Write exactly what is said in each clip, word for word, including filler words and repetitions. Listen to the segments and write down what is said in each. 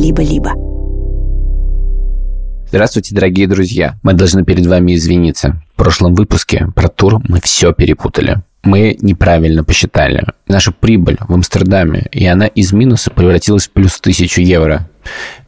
Либо-Либо. Здравствуйте, дорогие друзья. Мы должны перед вами извиниться. В прошлом выпуске про тур мы все перепутали. Мы неправильно посчитали. Наша прибыль в Амстердаме, и она из минуса превратилась в плюс тысячу евро.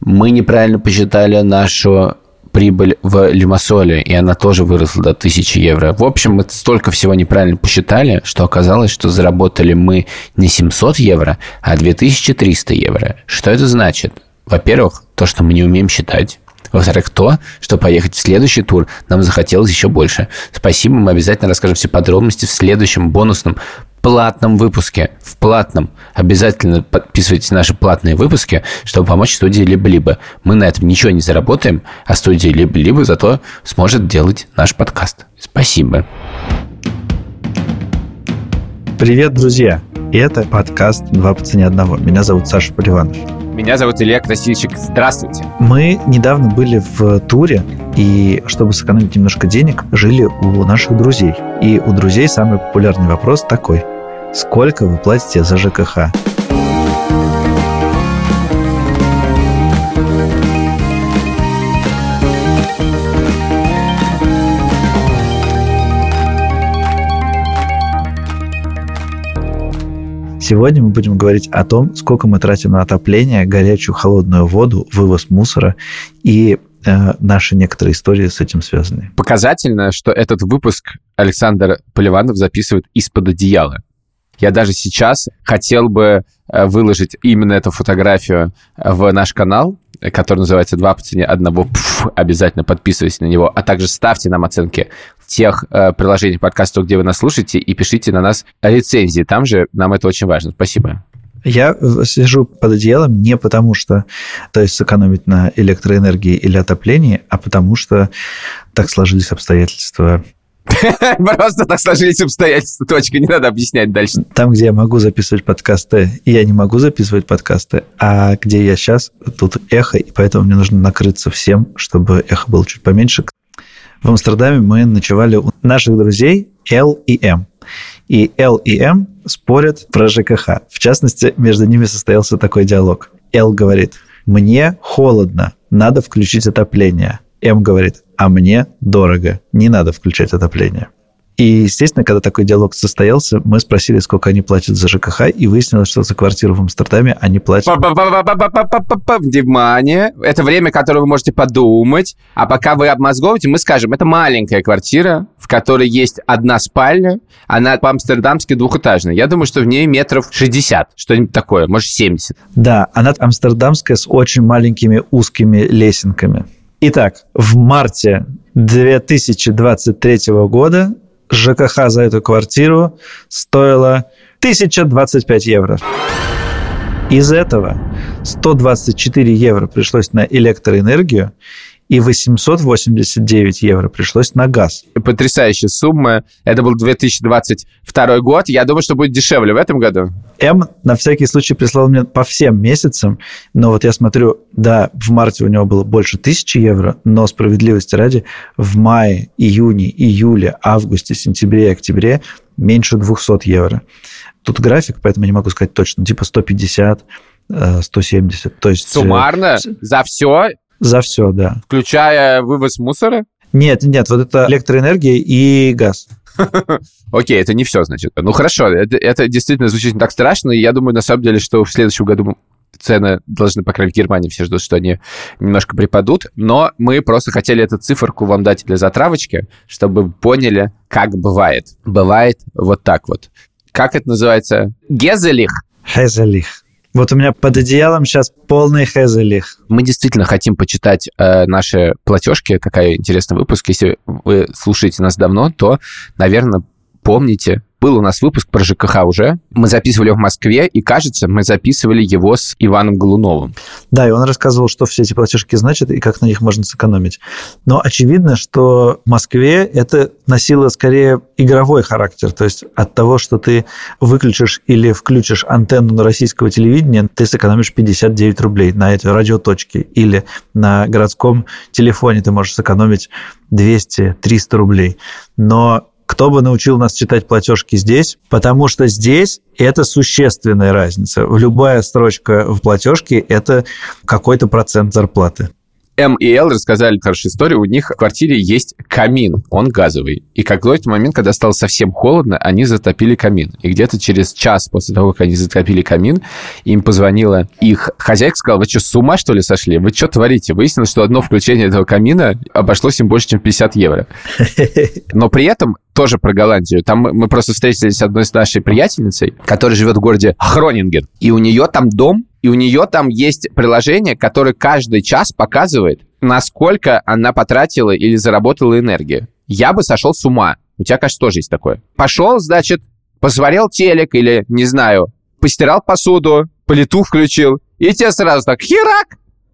Мы неправильно посчитали нашу прибыль в Лимассоле, и она тоже выросла до тысячи евро. В общем, мы столько всего неправильно посчитали, что оказалось, что заработали мы не семьсот евро, а две тысячи триста евро. Что это значит? Во-первых, то, что мы не умеем считать. Во-вторых, то, что поехать в следующий тур нам захотелось еще больше. Спасибо, мы обязательно расскажем все подробности в следующем бонусном платном выпуске. В платном. Обязательно подписывайтесь на наши платные выпуски, чтобы помочь студии Либо-Либо. Мы на этом ничего не заработаем, а студия Либо-Либо зато сможет делать наш подкаст. Спасибо. Привет, друзья. Это подкаст «Два по цене одного». Меня зовут Саша Поливанов. Меня зовут Илья Красильщик. Здравствуйте. Мы недавно были в туре, и чтобы сэкономить немножко денег, жили у наших друзей. И у друзей самый популярный вопрос такой: сколько вы платите за ЖКХ? Сегодня мы будем говорить о том, сколько мы тратим на отопление, горячую, холодную воду, вывоз мусора и э, наши некоторые истории с этим связаны. Показательно, что этот выпуск Александр Поливанов записывает из-под одеяла. Я даже сейчас хотел бы выложить именно эту фотографию в наш канал, который называется «Два по цене одного». Пфф, обязательно подписывайтесь на него, а также ставьте нам оценки в тех э, приложениях подкастов, где вы нас слушаете, и пишите на нас рецензии. Там же нам это очень важно. Спасибо. Я сижу под одеялом не потому, что пытаюсь сэкономить на электроэнергии или отоплении, а потому что так сложились обстоятельства. Просто так сложились обстоятельства. Точка, не надо объяснять дальше. Там, где я могу записывать подкасты, я не могу записывать подкасты, а где я сейчас, тут эхо, и поэтому мне нужно накрыться всем, чтобы эхо было чуть поменьше. В Амстердаме мы ночевали у наших друзей Л и М. И Л и М спорят про ЖКХ. В частности, между ними состоялся такой диалог. Л говорит: мне холодно, надо включить отопление. М говорит: а мне дорого, не надо включать отопление. И, естественно, когда такой диалог состоялся, мы спросили, сколько они платят за ЖКХ, и выяснилось, что за квартиру в Амстердаме они платят... Внимание! Это время, которое вы можете подумать, а пока вы обмозговываете, мы скажем, это маленькая квартира, в которой есть одна спальня, она по-амстердамски двухэтажная. Я думаю, что в ней метров шестьдесят, что-нибудь такое, может, семьдесят. Да, она амстердамская с очень маленькими узкими лесенками. Итак, в марте две тысячи двадцать третьего года ЖКХ за эту квартиру стоило тысяча двадцать пять евро. Из этого сто двадцать четыре евро пришлось на электроэнергию и восемьсот восемьдесят девять евро пришлось на газ. Потрясающая сумма. Это был две тысячи двадцать второй год. Я думаю, что будет дешевле в этом году. М на всякий случай прислал мне по всем месяцам. Но вот я смотрю, да, в марте у него было больше тысячи евро, но справедливости ради в мае, июне, июле, августе, сентябре и октябре меньше двухсот евро. Тут график, поэтому я не могу сказать точно. Типа сто пятьдесят, сто семьдесят. То есть суммарно за все... За все, да. Включая вывоз мусора? Нет, нет, вот это электроэнергия и газ. Окей, это не все, значит. Ну, хорошо, это, это действительно звучит не так страшно, и я думаю, на самом деле, что в следующем году цены должны, по крайней мере, в Германии все ждут, что они немножко припадут, но мы просто хотели эту циферку вам дать для затравочки, чтобы вы поняли, как бывает. Бывает вот так вот. Как это называется? Гезелих? Хезелих. Вот у меня под одеялом сейчас полный хезелих. Мы действительно хотим почитать э, наши платежки. Такая интересный выпуск. Если вы слушаете нас давно, то, наверное, помните, был у нас выпуск про ЖКХ уже. Мы записывали его в Москве, и, кажется, мы записывали его с Иваном Голуновым. Да, и он рассказывал, что все эти платежки значат и как на них можно сэкономить. Но очевидно, что в Москве это носило скорее игровой характер. То есть от того, что ты выключишь или включишь антенну российского телевидения, ты сэкономишь пятьдесят девять рублей на этой радиоточке. Или на городском телефоне ты можешь сэкономить двести-триста рублей. Но... кто бы научил нас читать платежки здесь, потому что здесь это существенная разница. Любая строчка в платежке – это какой-то процент зарплаты. М и Л рассказали хорошую историю. У них в квартире есть камин, он газовый. И как в тот момент, когда стало совсем холодно, они затопили камин. И где-то через час после того, как они затопили камин, им позвонила их хозяйка, сказала: вы что, с ума, что ли, сошли? Вы что творите? Выяснилось, что одно включение этого камина обошлось им больше, чем пятьдесят евро. Но при этом тоже про Голландию. Там мы, мы просто встретились с одной из нашей приятельницей, которая живет в городе Хронинген. И у нее там дом, и у нее там есть приложение, которое каждый час показывает, насколько она потратила или заработала энергии. Я бы сошел с ума. У тебя, кажется, тоже есть такое. Пошел, значит, посмотрел телек или, не знаю, постирал посуду, плиту включил, и тебе сразу так херак!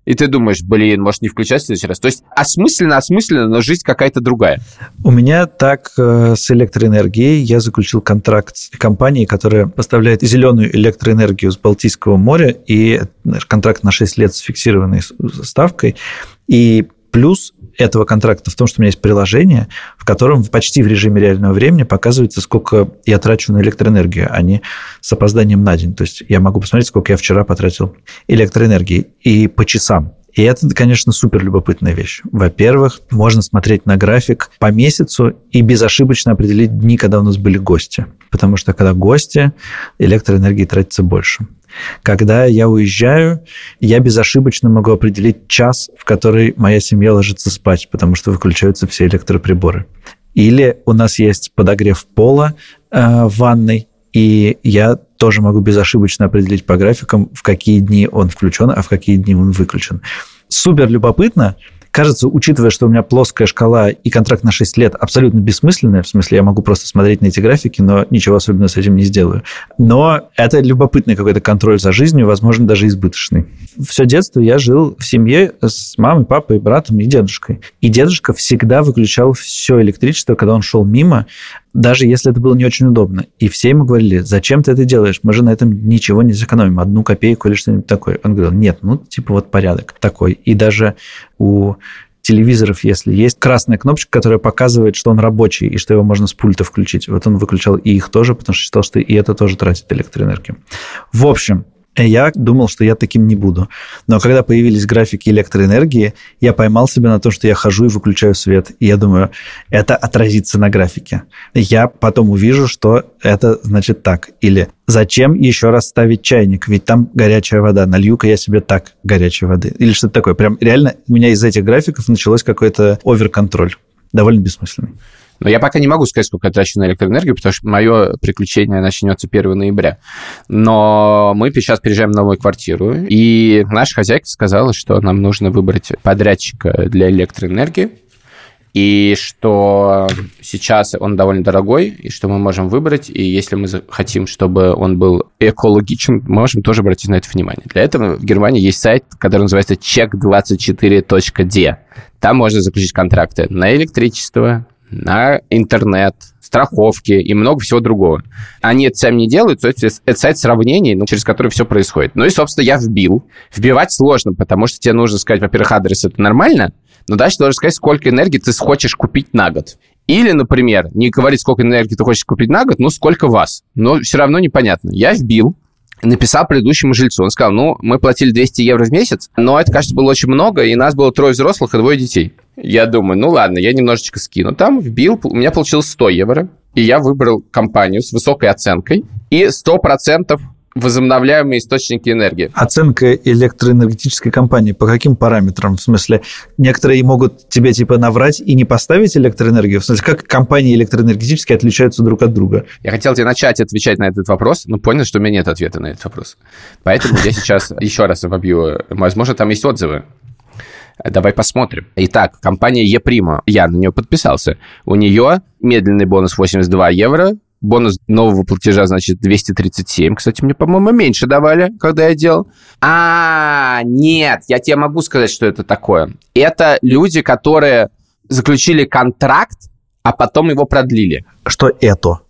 И ты думаешь, блин, может, не включать в следующий раз. То есть осмысленно-осмысленно, но жизнь какая-то другая. У меня так э, с электроэнергией. Я заключил контракт с компанией, которая поставляет зеленую электроэнергию с Балтийского моря, и контракт на шесть лет с фиксированной ставкой. И плюс этого контракта в том, что у меня есть приложение, в котором почти в режиме реального времени показывается, сколько я трачу на электроэнергию, а не с опозданием на день. То есть я могу посмотреть, сколько я вчера потратил электроэнергии, и по часам. И это, конечно, супер любопытная вещь. Во-первых, можно смотреть на график по месяцу и безошибочно определить дни, когда у нас были гости. Потому что когда гости, электроэнергии тратится больше. Когда я уезжаю, я безошибочно могу определить час, в который моя семья ложится спать, потому что выключаются все электроприборы. Или у нас есть подогрев пола э, в ванной, и я тоже могу безошибочно определить по графикам, в какие дни он включен, а в какие дни он выключен. Супер любопытно. Кажется, учитывая, что у меня плоская шкала и контракт на шесть лет абсолютно бессмысленная, в смысле, я могу просто смотреть на эти графики, но ничего особенного с этим не сделаю. Но это любопытный какой-то контроль за жизнью, возможно, даже избыточный. Все детство я жил в семье с мамой, папой, братом и дедушкой. И дедушка всегда выключал все электричество, когда он шел мимо, даже если это было не очень удобно. И все ему говорили: зачем ты это делаешь? Мы же на этом ничего не сэкономим, одну копейку или что-нибудь такое. Он говорил: нет, ну, типа, вот порядок такой. И даже у телевизоров, если есть красная кнопочка, которая показывает, что он рабочий и что его можно с пульта включить. Вот он выключал и их тоже, потому что считал, что и это тоже тратит электроэнергию. В общем, я думал, что я таким не буду. Но когда появились графики электроэнергии, я поймал себя на том, что я хожу и выключаю свет. И я думаю, это отразится на графике. Я потом увижу, что это значит так. Или зачем еще раз ставить чайник? Ведь там горячая вода. Налью-ка я себе так горячей воды. Или что-то такое. Прям реально у меня из этих графиков началось какой-то оверконтроль. Довольно бессмысленный. Но я пока не могу сказать, сколько я трачу на электроэнергию, потому что мое приключение начнется первого ноября. Но мы сейчас переезжаем в новую квартиру, и наша хозяйка сказала, что нам нужно выбрать подрядчика для электроэнергии, и что сейчас он довольно дорогой, и что мы можем выбрать, и если мы хотим, чтобы он был экологичен, мы можем тоже обратить на это внимание. Для этого в Германии есть сайт, который называется чек двадцать четыре точка ди. Там можно заключить контракты на электричество, на интернет, страховки и много всего другого. Они это сами не делают, то есть это сайт сравнений, ну, через который все происходит. Ну и, собственно, я вбил. Вбивать сложно, потому что тебе нужно сказать, во-первых, адрес — это нормально, но дальше должен сказать, сколько энергии ты хочешь купить на год. Или, например, не говорить, сколько энергии ты хочешь купить на год, ну, сколько вас. Но все равно непонятно. Я вбил, написал предыдущему жильцу. Он сказал: ну, мы платили двести евро в месяц, но это, кажется, было очень много, и нас было трое взрослых и двое детей. Я думаю, ну ладно, я немножечко скину. Там вбил, у меня получилось сто евро, и я выбрал компанию с высокой оценкой и сто процентов возобновляемые источники энергии. Оценка электроэнергетической компании по каким параметрам? В смысле, некоторые могут тебе типа наврать и не поставить электроэнергию? В смысле, как компании электроэнергетические отличаются друг от друга? Я хотел тебе начать отвечать на этот вопрос, но понял, что у меня нет ответа на этот вопрос. Поэтому я сейчас еще раз вобью. Возможно, там есть отзывы. Давай посмотрим. Итак, компания EPrimo. Я на нее подписался. У нее медленный бонус восемьдесят два евро. Бонус нового платежа, значит, двести тридцать семь. Кстати, мне, по-моему, меньше давали, когда я делал. А, нет, я тебе могу сказать, что это такое. Это люди, которые заключили контракт, а потом его продлили. Что это?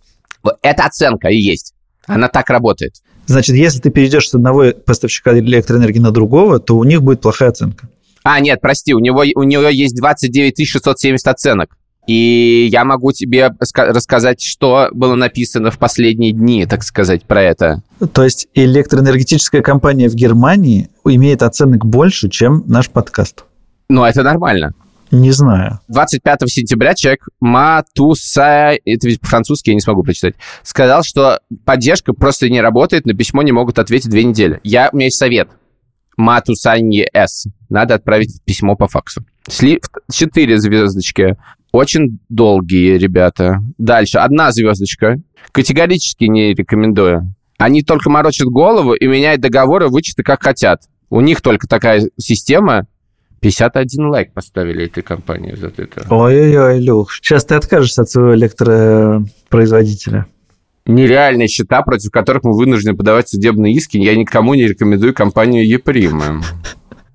Это оценка и есть. Она так работает. Значит, если ты перейдешь с одного поставщика электроэнергии на другого, то у них будет плохая оценка. А, нет, прости, у него, у него есть двадцать девять тысяч шестьсот семьдесят оценок. И я могу тебе рассказать, что было написано в последние дни, так сказать, про это. То есть электроэнергетическая компания в Германии имеет оценок больше, чем наш подкаст? Ну, это нормально. Не знаю. двадцать пятого сентября человек Матуса, это ведь по-французски, я не смогу прочитать, сказал, что поддержка просто не работает, на письмо не могут ответить две недели. Я, у меня есть совет. Матусанье С. Надо отправить письмо по факсу. Сли... Четыре звездочки. Очень долгие, ребята. Дальше. Одна звездочка. Категорически не рекомендую. Они только морочат голову и меняют договоры вычеты как хотят. У них только такая система. пятьдесят один лайк поставили этой компании за это. Ой-ой-ой, Люх. Сейчас ты откажешься от своего электропроизводителя. Нереальные счета, против которых мы вынуждены подавать судебные иски. Я никому не рекомендую компанию EPrimo.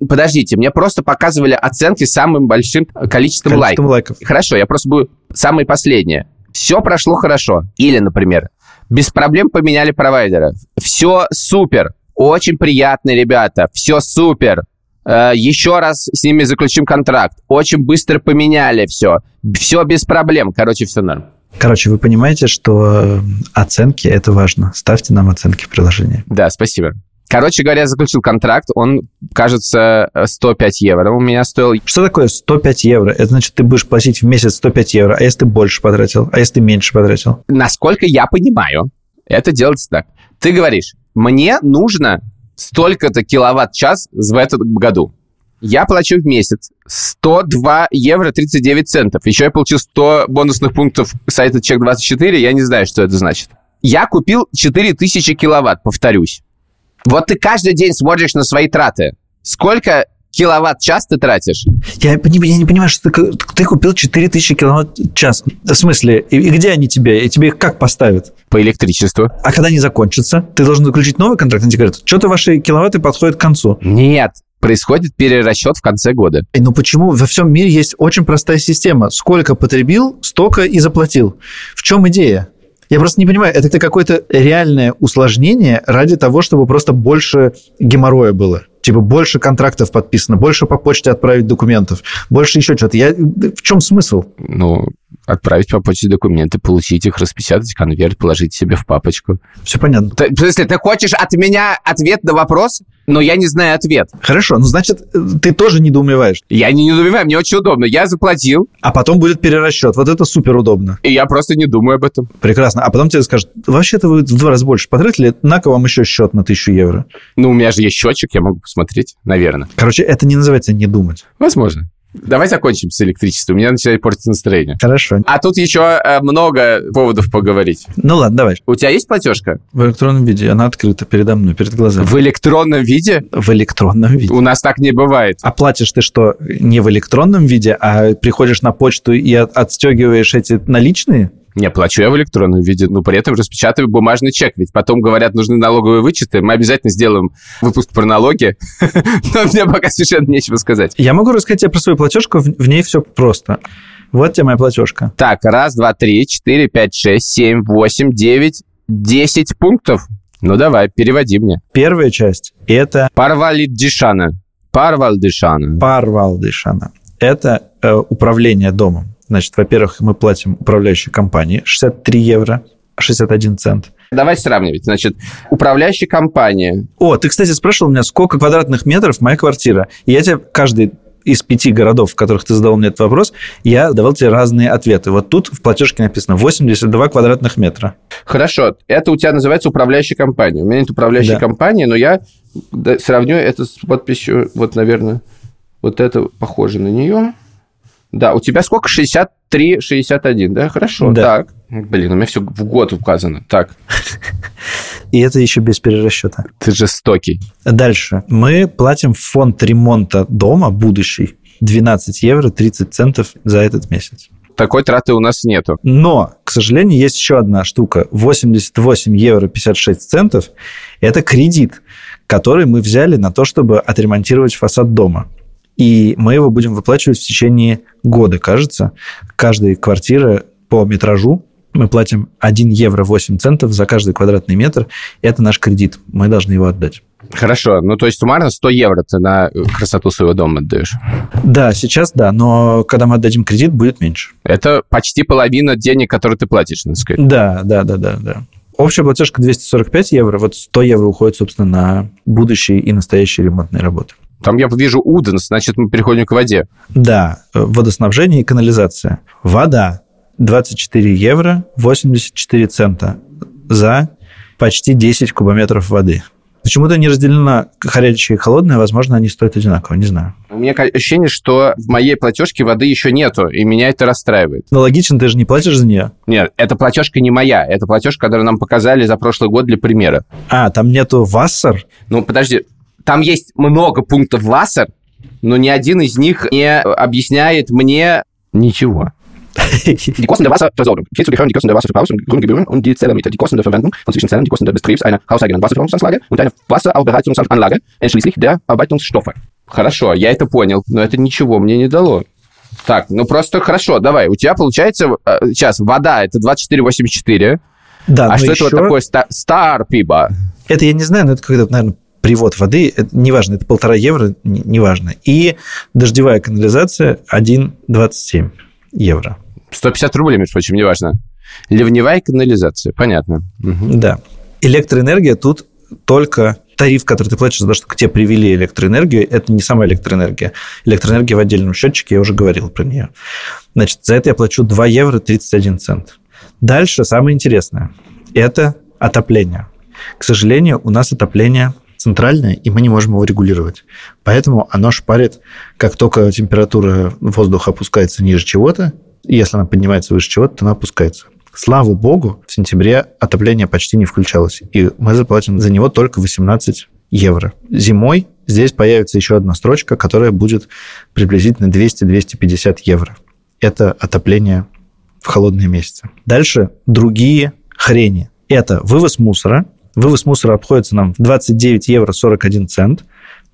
Подождите, мне просто показывали оценки самым большим количеством, количеством лайков. лайков. Хорошо, я просто буду самые последние. Все прошло хорошо. Или, например, без проблем поменяли провайдера. Все супер. Очень приятные ребята. Все супер. Еще раз с ними заключим контракт. Очень быстро поменяли все. Все без проблем. Короче, все норм. Короче, вы понимаете, что оценки – это важно. Ставьте нам оценки в приложении. Да, спасибо. Короче говоря, я заключил контракт. Он, кажется, сто пять евро у меня стоил. Что такое сто пять евро? Это значит, ты будешь платить в месяц сто пять евро. А если ты больше потратил? А если ты меньше потратил? Насколько я понимаю, это делается так. Ты говоришь, мне нужно столько-то киловатт-час в этом году. Я плачу в месяц сто два евро тридцать девять центов. Еще я получил сто бонусных пунктов сайта чек двадцать четыре. Я не знаю, что это значит. Я купил четыре тысячи киловатт, повторюсь. Вот ты каждый день смотришь на свои траты. Сколько киловатт-час ты тратишь? Я не, я не понимаю, что ты, ты купил четыре тысячи киловатт-час. В смысле, и, и где они тебе? И тебе их как поставят? По электричеству. А когда они закончатся, ты должен заключить новый контракт? Они тебе говорят, что-то ваши киловатты подходят к концу. Нет, происходит перерасчет в конце года. Ну почему? Во всем мире есть очень простая система. Сколько потребил, столько и заплатил. В чем идея? Я просто не понимаю, это какое-то реальное усложнение ради того, чтобы просто больше геморроя было. Типа больше контрактов подписано, больше по почте отправить документов, больше еще что-то. Я... В чем смысл? Ну, отправить по почте документы, получить их, распечатать конверт, положить себе в папочку. Все понятно. Ты, в смысле, ты хочешь от меня ответ на вопрос, но я не знаю ответ? Хорошо, ну значит, ты тоже недоумеваешь. Я не недоумеваю, мне очень удобно. Я заплатил. А потом будет перерасчет. Вот это суперудобно. И я просто не думаю об этом. Прекрасно. А потом тебе скажут, вообще-то вы в два раза больше потратили, на-ка вам еще счет на тысячу евро. Ну, у меня же есть счетчик, я могу смотреть, наверное. Короче, это не называется не думать. Возможно. Давай закончим с электричеством. У меня начинает портить настроение. Хорошо. А тут еще много поводов поговорить. Ну ладно, давай. У тебя есть платежка? В электронном виде. Она открыта передо мной, перед глазами. В электронном виде? В электронном виде. У нас так не бывает. А платишь ты что, не в электронном виде, а приходишь на почту и отстегиваешь эти наличные? Не, плачу я в электронном виде, но при этом распечатываю бумажный чек. Ведь потом, говорят, нужны налоговые вычеты. Мы обязательно сделаем выпуск про налоги. Но мне пока совершенно нечего сказать. Я могу рассказать тебе про свою платежку. В ней все просто. Вот тебе моя платежка. Так, раз, два, три, четыре, пять, шесть, семь, восемь, девять, десять пунктов. Ну, давай, переводи мне. Первая часть – это... Парвалдишана. Парвалдишана. Парвалдишана. Это э, управление домом. Значит, во-первых, мы платим управляющей компании шестьдесят три евро шестьдесят один цент. Давай сравнивать. Значит, управляющая компания. О, ты, кстати, спрашивал меня, сколько квадратных метров моя квартира. И я тебе каждый из пяти городов, в которых ты задал мне этот вопрос, я давал тебе разные ответы. Вот тут в платежке написано восемьдесят два квадратных метра. Хорошо. Это у тебя называется управляющая компания. У меня нет управляющей да. компании, но я сравню это с подписью. Вот, наверное, вот это похоже на нее. Да, у тебя сколько? шестьдесят три шестьдесят один, да? Хорошо, да. Так. Блин, у меня все в год указано. Так. И это еще без перерасчета. Ты жестокий. Дальше. Мы платим в фонд ремонта дома будущий двенадцать евро тридцать центов за этот месяц. Такой траты у нас нету. Но, к сожалению, есть еще одна штука. восемьдесят восемь евро пятьдесят шесть центов – это кредит, который мы взяли на то, чтобы отремонтировать фасад дома. И мы его будем выплачивать в течение года, кажется. Каждая квартира по метражу мы платим один евро восемь центов за каждый квадратный метр. Это наш кредит. Мы должны его отдать. Хорошо, ну то есть суммарно сто евро ты на красоту своего дома отдаешь? Да, сейчас да, но когда мы отдадим кредит, будет меньше. Это почти половина денег, которые ты платишь, надо сказать. Да, да, да, да, да. Общая платежка двести сорок пять евро, вот сто евро уходит, собственно, на будущие и настоящие ремонтные работы. Там я вижу УДНС, значит, мы переходим к воде. Да, водоснабжение и канализация. Вода двадцать четыре евро восемьдесят четыре цента за почти десять кубометров воды. Почему-то не разделена горячая и холодная, возможно, они стоят одинаково, не знаю. У меня ощущение, что в моей платежке воды еще нету, и меня это расстраивает. Ну, логично, ты же не платишь за нее. Нет, эта платежка не моя, это платежка, которую нам показали за прошлый год для примера. А, там нету Вассер? Ну, подожди, там есть много пунктов Вассер, но ни один из них не объясняет мне ничего. Die Kosten der Wasserversorgung. Hierzu gehören die Kosten der Wasserverbrauchung, Grundgebühren und die Zählermiete, die Kosten der Verwendung von Zwischenzählern, die Kosten der Betriebs einer hauseigenen Wasserverbrauchungsanlage und einer Wasseraufbereitungsanlage, einschließlich der Verarbeitungsstoffe. Хорошо, я это понял, но это ничего мне не дало. Так, ну просто хорошо, давай. У тебя получается сейчас вода это двадцать четыре восемьдесят четыре. Да, а что еще... это вот такое Star Piba? Это я не знаю, но это когда-то, наверное, привод воды, это неважно, это полтора евро, неважно. И дождевая канализация один двадцать семь евро. сто пятьдесят рублей, между прочим, неважно. Ливневая канализация, понятно. Угу. Да. Электроэнергия тут только тариф, который ты платишь за то, что к тебе привели электроэнергию, это не сама электроэнергия. Электроэнергия в отдельном счетчике, я уже говорил про нее. Значит, за это я плачу два евро тридцать один цент. Дальше самое интересное. Это отопление. К сожалению, у нас отопление центральное, и мы не можем его регулировать. Поэтому оно шпарит, как только температура воздуха опускается ниже чего-то, если она поднимается выше чего-то, то она опускается. Слава богу, в сентябре отопление почти не включалось, и мы заплатим за него только восемнадцать евро. Зимой здесь появится еще одна строчка, которая будет приблизительно двести - двести пятьдесят евро. Это отопление в холодные месяцы. Дальше другие хрени. Это вывоз мусора. Вывоз мусора обходится нам в двадцать девять евро сорок один цент,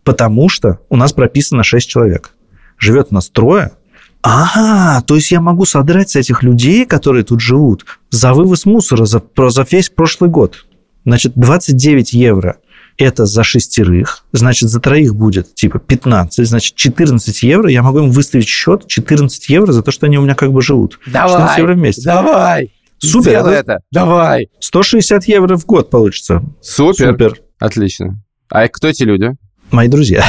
потому что у нас прописано шесть человек. Живет у нас трое. Ага, то есть я могу содрать с этих людей, которые тут живут, за вывоз мусора за, за весь прошлый год. Значит, двадцать девять евро – это за шестерых, значит, за троих будет типа пятнадцать, значит, четырнадцать евро. Я могу им выставить счет четырнадцать евро за то, что они у меня как бы живут. Давай, четырнадцать евро в месяц. Давай, супер, сделай это, давай. сто шестьдесят евро в год получится. Супер, супер. Отлично. А кто эти люди? Мои друзья.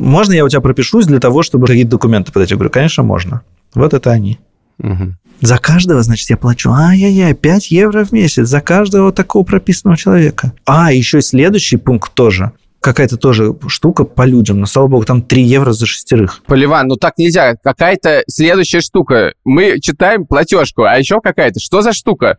Можно я у тебя пропишусь для того, чтобы какие-то документы подать? Я говорю, конечно, можно. Вот это они. Угу. За каждого, значит, я плачу, ай-яй-яй, пять евро в месяц за каждого такого прописанного человека. А, еще и следующий пункт тоже. Какая-то тоже штука по людям, но, слава богу, там три евро за шестерых. Поливан, ну так нельзя. Какая-то следующая штука. Мы читаем платежку, а еще какая-то. Что за штука?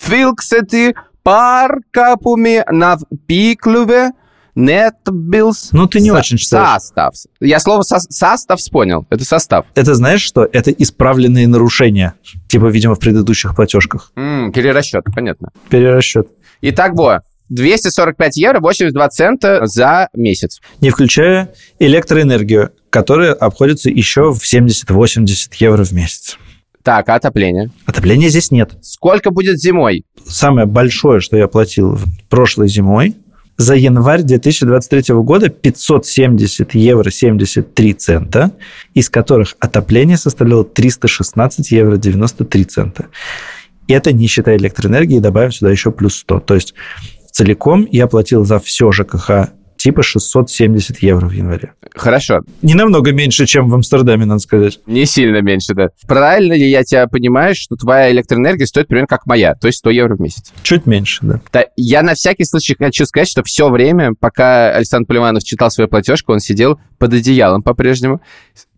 Филксети паркапуми навпиклюве. Netbills. Ну, ты не Со- очень читаешь. Состав. Я слово со- состав понял. Это состав. Это знаешь что? Это исправленные нарушения. Типа, видимо, в предыдущих платежках. М-м, перерасчет, понятно. Перерасчет. Итак, Бо, двести сорок пять евро восемьдесят два цента за месяц. Не включая электроэнергию, которая обходится еще в семьдесят - восемьдесят евро в месяц. Так, а отопление? Отопления здесь нет. Сколько будет зимой? Самое большое, что я платил прошлой зимой, за январь две тысячи двадцать третьего года пятьсот семьдесят евро семьдесят три цента, из которых отопление составляло триста шестнадцать евро девяносто три цента. Это не считая электроэнергии, добавим сюда еще плюс сто. То есть целиком я платил за все ЖКХ типа шестьсот семьдесят евро в январе. Хорошо. Не намного меньше, чем в Амстердаме, надо сказать. Не сильно меньше, да. Правильно ли я тебя понимаю, что твоя электроэнергия стоит примерно как моя, то есть сто евро в месяц? Чуть меньше, да. да. Я на всякий случай хочу сказать, что все время, пока Александр Поливанов читал свою платежку, он сидел под одеялом по-прежнему.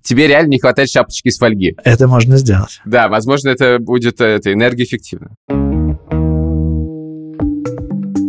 Тебе реально не хватает шапочки из фольги. Это можно сделать. Да, возможно, это будет это, энергоэффективно.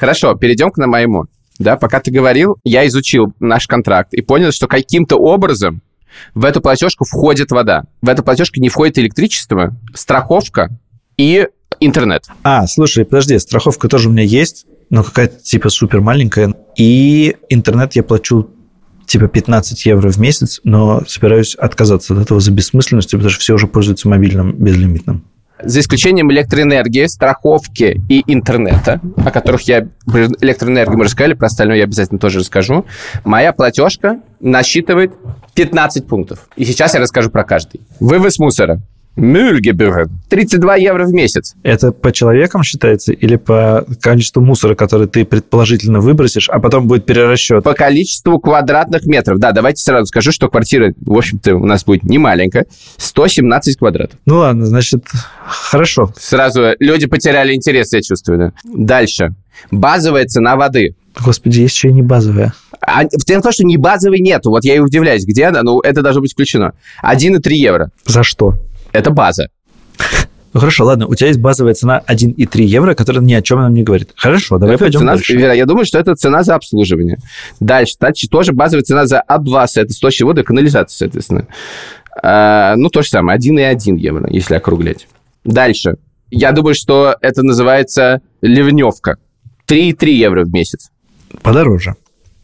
Хорошо, перейдем к моему. да, пока ты говорил, я изучил наш контракт и понял, что каким-то образом в эту платежку входит вода, в эту платежку не входит электричество, страховка и интернет. А, слушай, подожди, страховка тоже у меня есть, но какая-то типа супер маленькая. И интернет я плачу типа пятнадцать евро в месяц, но собираюсь отказаться от этого за бессмысленностью, потому что все уже пользуются мобильным безлимитным. За исключением электроэнергии, страховки и интернета, о которых я... Про электроэнергию мы рассказали, про остальное я обязательно тоже расскажу. Моя платежка насчитывает пятнадцать пунктов. И сейчас я расскажу про каждый. Вывоз мусора. Мюльгебюрен. тридцать два евро в месяц. Это по человекам считается или по количеству мусора, который ты предположительно выбросишь, а потом будет перерасчет? По количеству квадратных метров. Да, давайте сразу скажу, что квартира, в общем-то, у нас будет не маленькая. сто семнадцать квадратов. Ну ладно, значит, хорошо. Сразу люди потеряли интерес, я чувствую. Да? Дальше. Базовая цена воды. Господи, есть еще и не базовая. А, дело в том, что не базовой нету. Вот я и удивляюсь, где она, но это должно быть включено. один и три евро. За что? Это база. Ну, хорошо, ладно, у тебя есть базовая цена один и три евро, которая ни о чем нам не говорит. Хорошо, давай это пойдем цена, дальше. Я думаю, что это цена за обслуживание. Дальше, дальше тоже базовая цена за обвасы. Это сто чего до канализации, соответственно. А, ну, то же самое, один и один евро, если округлять. Дальше. Я думаю, что это называется ливневка. три и три евро в месяц. Подороже.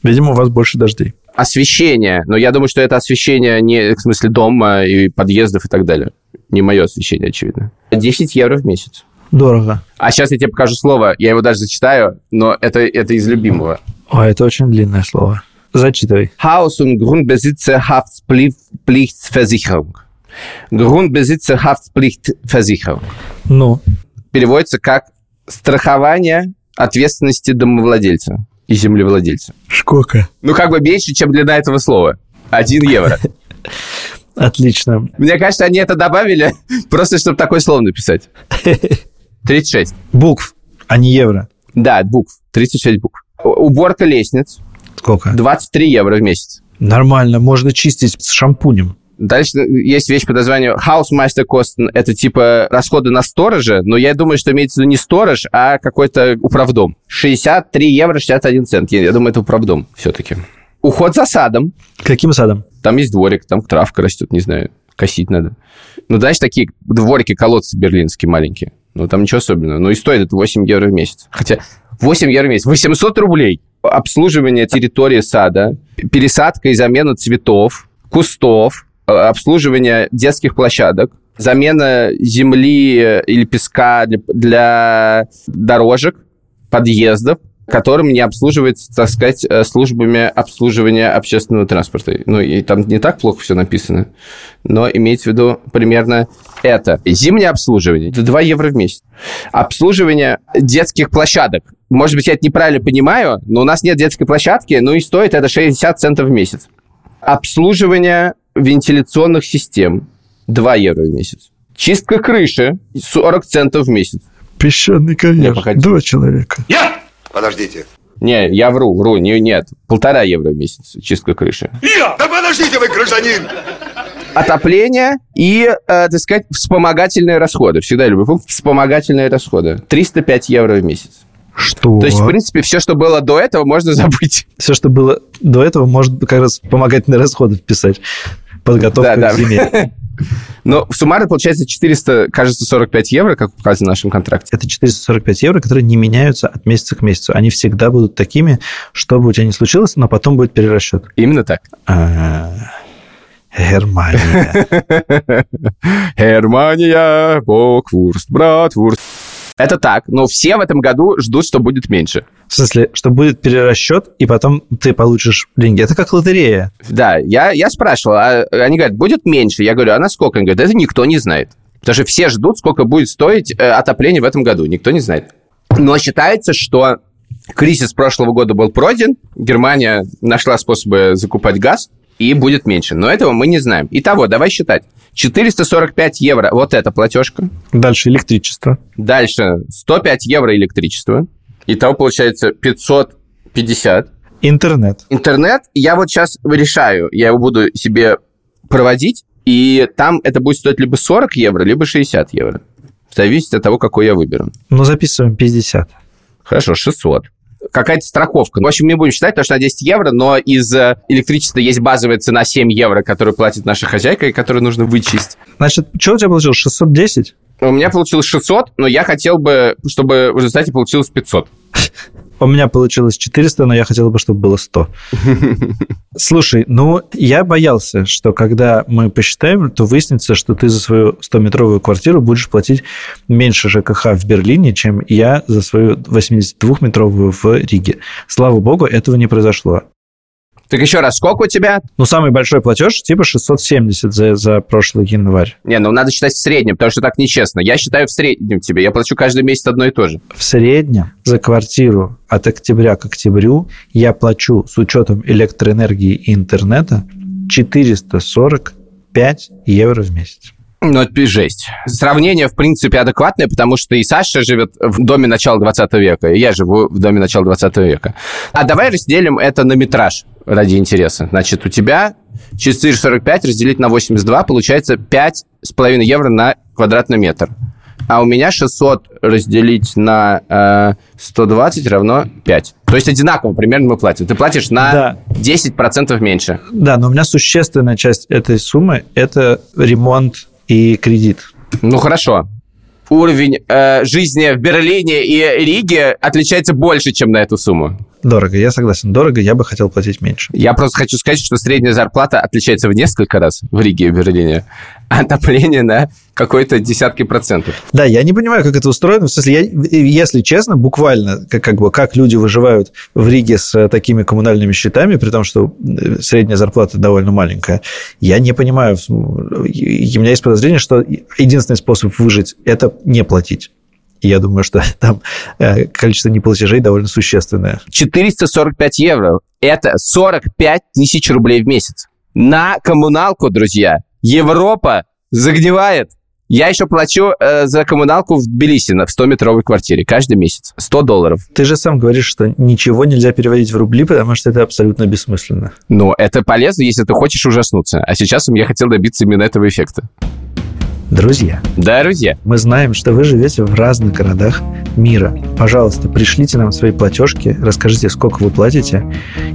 Видимо, у вас больше дождей. Освещение. Но я думаю, что это освещение не в смысле дома и подъездов и так далее. Не мое освещение, очевидно. десять евро в месяц. Дорого. А сейчас я тебе покажу слово. Я его даже зачитаю, но это, это из любимого. Ой, это очень длинное слово. Зачитывай. Haus- und Grundbesitzerhaftpflichtversicherung. Grundbesitzerhaftpflichtversicherung. Ну? Переводится как страхование ответственности домовладельца и землевладельца. Сколько? Ну, как бы меньше, чем длина этого слова. Один евро. Отлично. Мне кажется, они это добавили, просто чтобы такое слово написать. тридцать шесть. Букв, а не евро. Да, букв. тридцать шесть букв. Уборка лестниц. Сколько? двадцать три евро в месяц. Нормально, можно чистить с шампунем. Дальше есть вещь под названием Hausmeisterkosten. Это типа расходы на сторожа, но я думаю, что имеется в виду не сторож, а какой-то управдом. шестьдесят три евро шестьдесят один цент. Я думаю, это управдом все-таки. Уход за садом. Каким садом? Там есть дворик, там травка растет, не знаю, косить надо. Ну, знаешь, такие дворики-колодцы берлинские маленькие. Ну, там ничего особенного. Ну, и стоит это восемь евро в месяц. Хотя восемь евро в месяц. восемьсот рублей. Обслуживание территории сада, пересадка и замена цветов, кустов, обслуживание детских площадок, замена земли или песка для, для дорожек, подъездов, которым не обслуживается, так сказать, службами обслуживания общественного транспорта. Ну, и там не так плохо все написано, но имеется в виду примерно это. Зимнее обслуживание – это два евро в месяц. Обслуживание детских площадок. Может быть, я это неправильно понимаю, но у нас нет детской площадки, ну и стоит это шестьдесят центов в месяц. Обслуживание вентиляционных систем – два евро в месяц. Чистка крыши – сорок центов в месяц. Песчаный ковер – два человека. Я! Подождите. Не, я вру, вру, не, нет. Полтора евро в месяц чистка крыши. Я! Да подождите вы, гражданин! Отопление и, э, так сказать, вспомогательные расходы. Всегда люблю пункт. Вспомогательные расходы. триста пять евро в месяц. Что? То есть, в принципе, все, что было до этого, можно забыть. Все, что было до этого, можно как раз вспомогательные расходы вписать. Подготовка да, к да. зиме. Но суммарно получается четыреста, кажется, сорок пять евро, как указано в нашем контракте. Это четыреста сорок пять евро, которые не меняются от месяца к месяцу. Они всегда будут такими, что бы у тебя ни случилось, но потом будет перерасчет. Именно так. А-а-а. Германия. Германия, боквурст, братвурст. Это так, но все в этом году ждут, что будет меньше. В смысле, что будет перерасчет, и потом ты получишь деньги. Это как лотерея. Да, я, я спрашивал, а они говорят, будет меньше. Я говорю, а на сколько? Они говорят, это никто не знает. Потому что все ждут, сколько будет стоить отопление в этом году. Никто не знает. Но считается, что кризис прошлого года был пройден, Германия нашла способы закупать газ, и будет меньше. Но этого мы не знаем. Итого, давай считать. четыреста сорок пять евро. Вот эта платежка. Дальше электричество. Дальше сто пять евро электричество. Итого получается пятьсот пятьдесят. Интернет. Интернет я вот сейчас решаю. Я его буду себе проводить. И там это будет стоить либо сорок евро, либо шестьдесят евро. Зависит от того, какой я выберу. Ну, записываем пятьдесят. Хорошо, шестьсот. какая-то страховка. В общем, мы будем считать, потому что на десять евро, но из электричества есть базовая цена семь евро, которую платит наша хозяйка, и которую нужно вычесть. Значит, что у тебя получилось? шестьсот десять? У меня получилось шестьсот, но я хотел бы, чтобы в результате получилось пятьсот. У меня получилось четыреста, но я хотел бы, чтобы было сто. Слушай, ну, я боялся, что когда мы посчитаем, то выяснится, что ты за свою стометровую квартиру будешь платить меньше ЖКХ в Берлине, чем я за свою восемьдесят двухметровую в Риге. Слава богу, этого не произошло. Так еще раз, сколько у тебя? Ну, самый большой платеж, типа шестьсот семьдесят за, за прошлый январь. Не, ну надо считать в среднем, потому что так нечестно. Я считаю в среднем тебе, я плачу каждый месяц одно и то же. В среднем за квартиру от октября к октябрю я плачу с учетом электроэнергии и интернета четыреста сорок пять евро в месяц. Ну, это жесть. Сравнение, в принципе, адекватное, потому что и Саша живет в доме начала двадцатого века, и я живу в доме начала двадцатого века. А давай разделим это на метраж ради интереса. Значит, у тебя четыреста сорок пять разделить на восемьдесят два получается пять с половиной евро на квадратный метр. А у меня шестьсот разделить на э, сто двадцать равно пять. То есть одинаково примерно мы платим. Ты платишь на да. десять процентов меньше. Да, но у меня существенная часть этой суммы – это ремонт и кредит. Ну, хорошо. Уровень э, жизни в Берлине и Риге отличается больше, чем на эту сумму. Дорого, я согласен. Дорого, я бы хотел платить меньше. Я просто хочу сказать, что средняя зарплата отличается в несколько раз в Риге и Берлине. Отопление на какой-то десятки процентов. Да, я не понимаю, как это устроено. В смысле, я, если честно, буквально, как, как бы, как люди выживают в Риге с такими коммунальными счетами, при том, что средняя зарплата довольно маленькая. Я не понимаю. У меня есть подозрение, что единственный способ выжить – это не платить. Я думаю, что там количество неплатежей довольно существенное. четыреста сорок пять евро – это сорок пять тысяч рублей в месяц. На коммуналку, друзья. Европа загнивает. Я еще плачу э, за коммуналку в Тбилиси в стометровой квартире каждый месяц. сто долларов. Ты же сам говоришь, что ничего нельзя переводить в рубли, потому что это абсолютно бессмысленно. Но это полезно, если ты хочешь ужаснуться. А сейчас я хотел добиться именно этого эффекта. Друзья. Да, друзья. Мы знаем, что вы живете в разных городах мира. Пожалуйста, пришлите нам свои платежки, расскажите, сколько вы платите,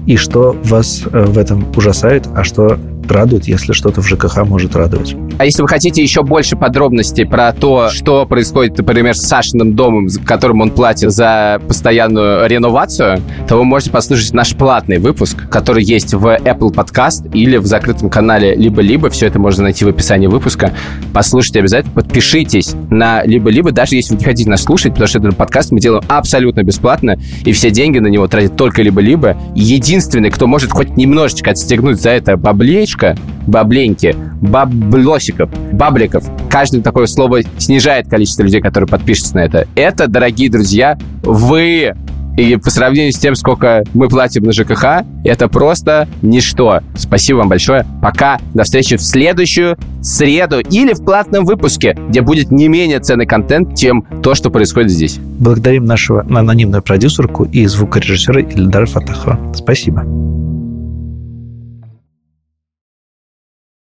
и что вас в этом ужасает, а что радует, если что-то в ЖКХ может радовать. А если вы хотите еще больше подробностей про то, что происходит, например, с Сашиным домом, в котором он платит за постоянную реновацию, то вы можете послушать наш платный выпуск, который есть в Apple Podcast или в закрытом канале Либо-Либо. Все это можно найти в описании выпуска. Послушайте обязательно. Подпишитесь на Либо-Либо, даже если вы не хотите нас слушать, потому что этот подкаст мы делаем абсолютно бесплатно, и все деньги на него тратят только Либо-Либо. Единственный, кто может хоть немножечко отстегнуть за это баблечко, бабленьки, баблосиков, бабликов. Каждое такое слово снижает количество людей, которые подпишутся на это. Это, дорогие друзья, вы. И по сравнению с тем, сколько мы платим на ЖКХ, это просто ничто. Спасибо вам большое. Пока. До встречи в следующую среду или в платном выпуске, где будет не менее ценный контент, чем то, что происходит здесь. Благодарим нашу анонимную продюсерку и звукорежиссера Ильдара Фатахова. Спасибо.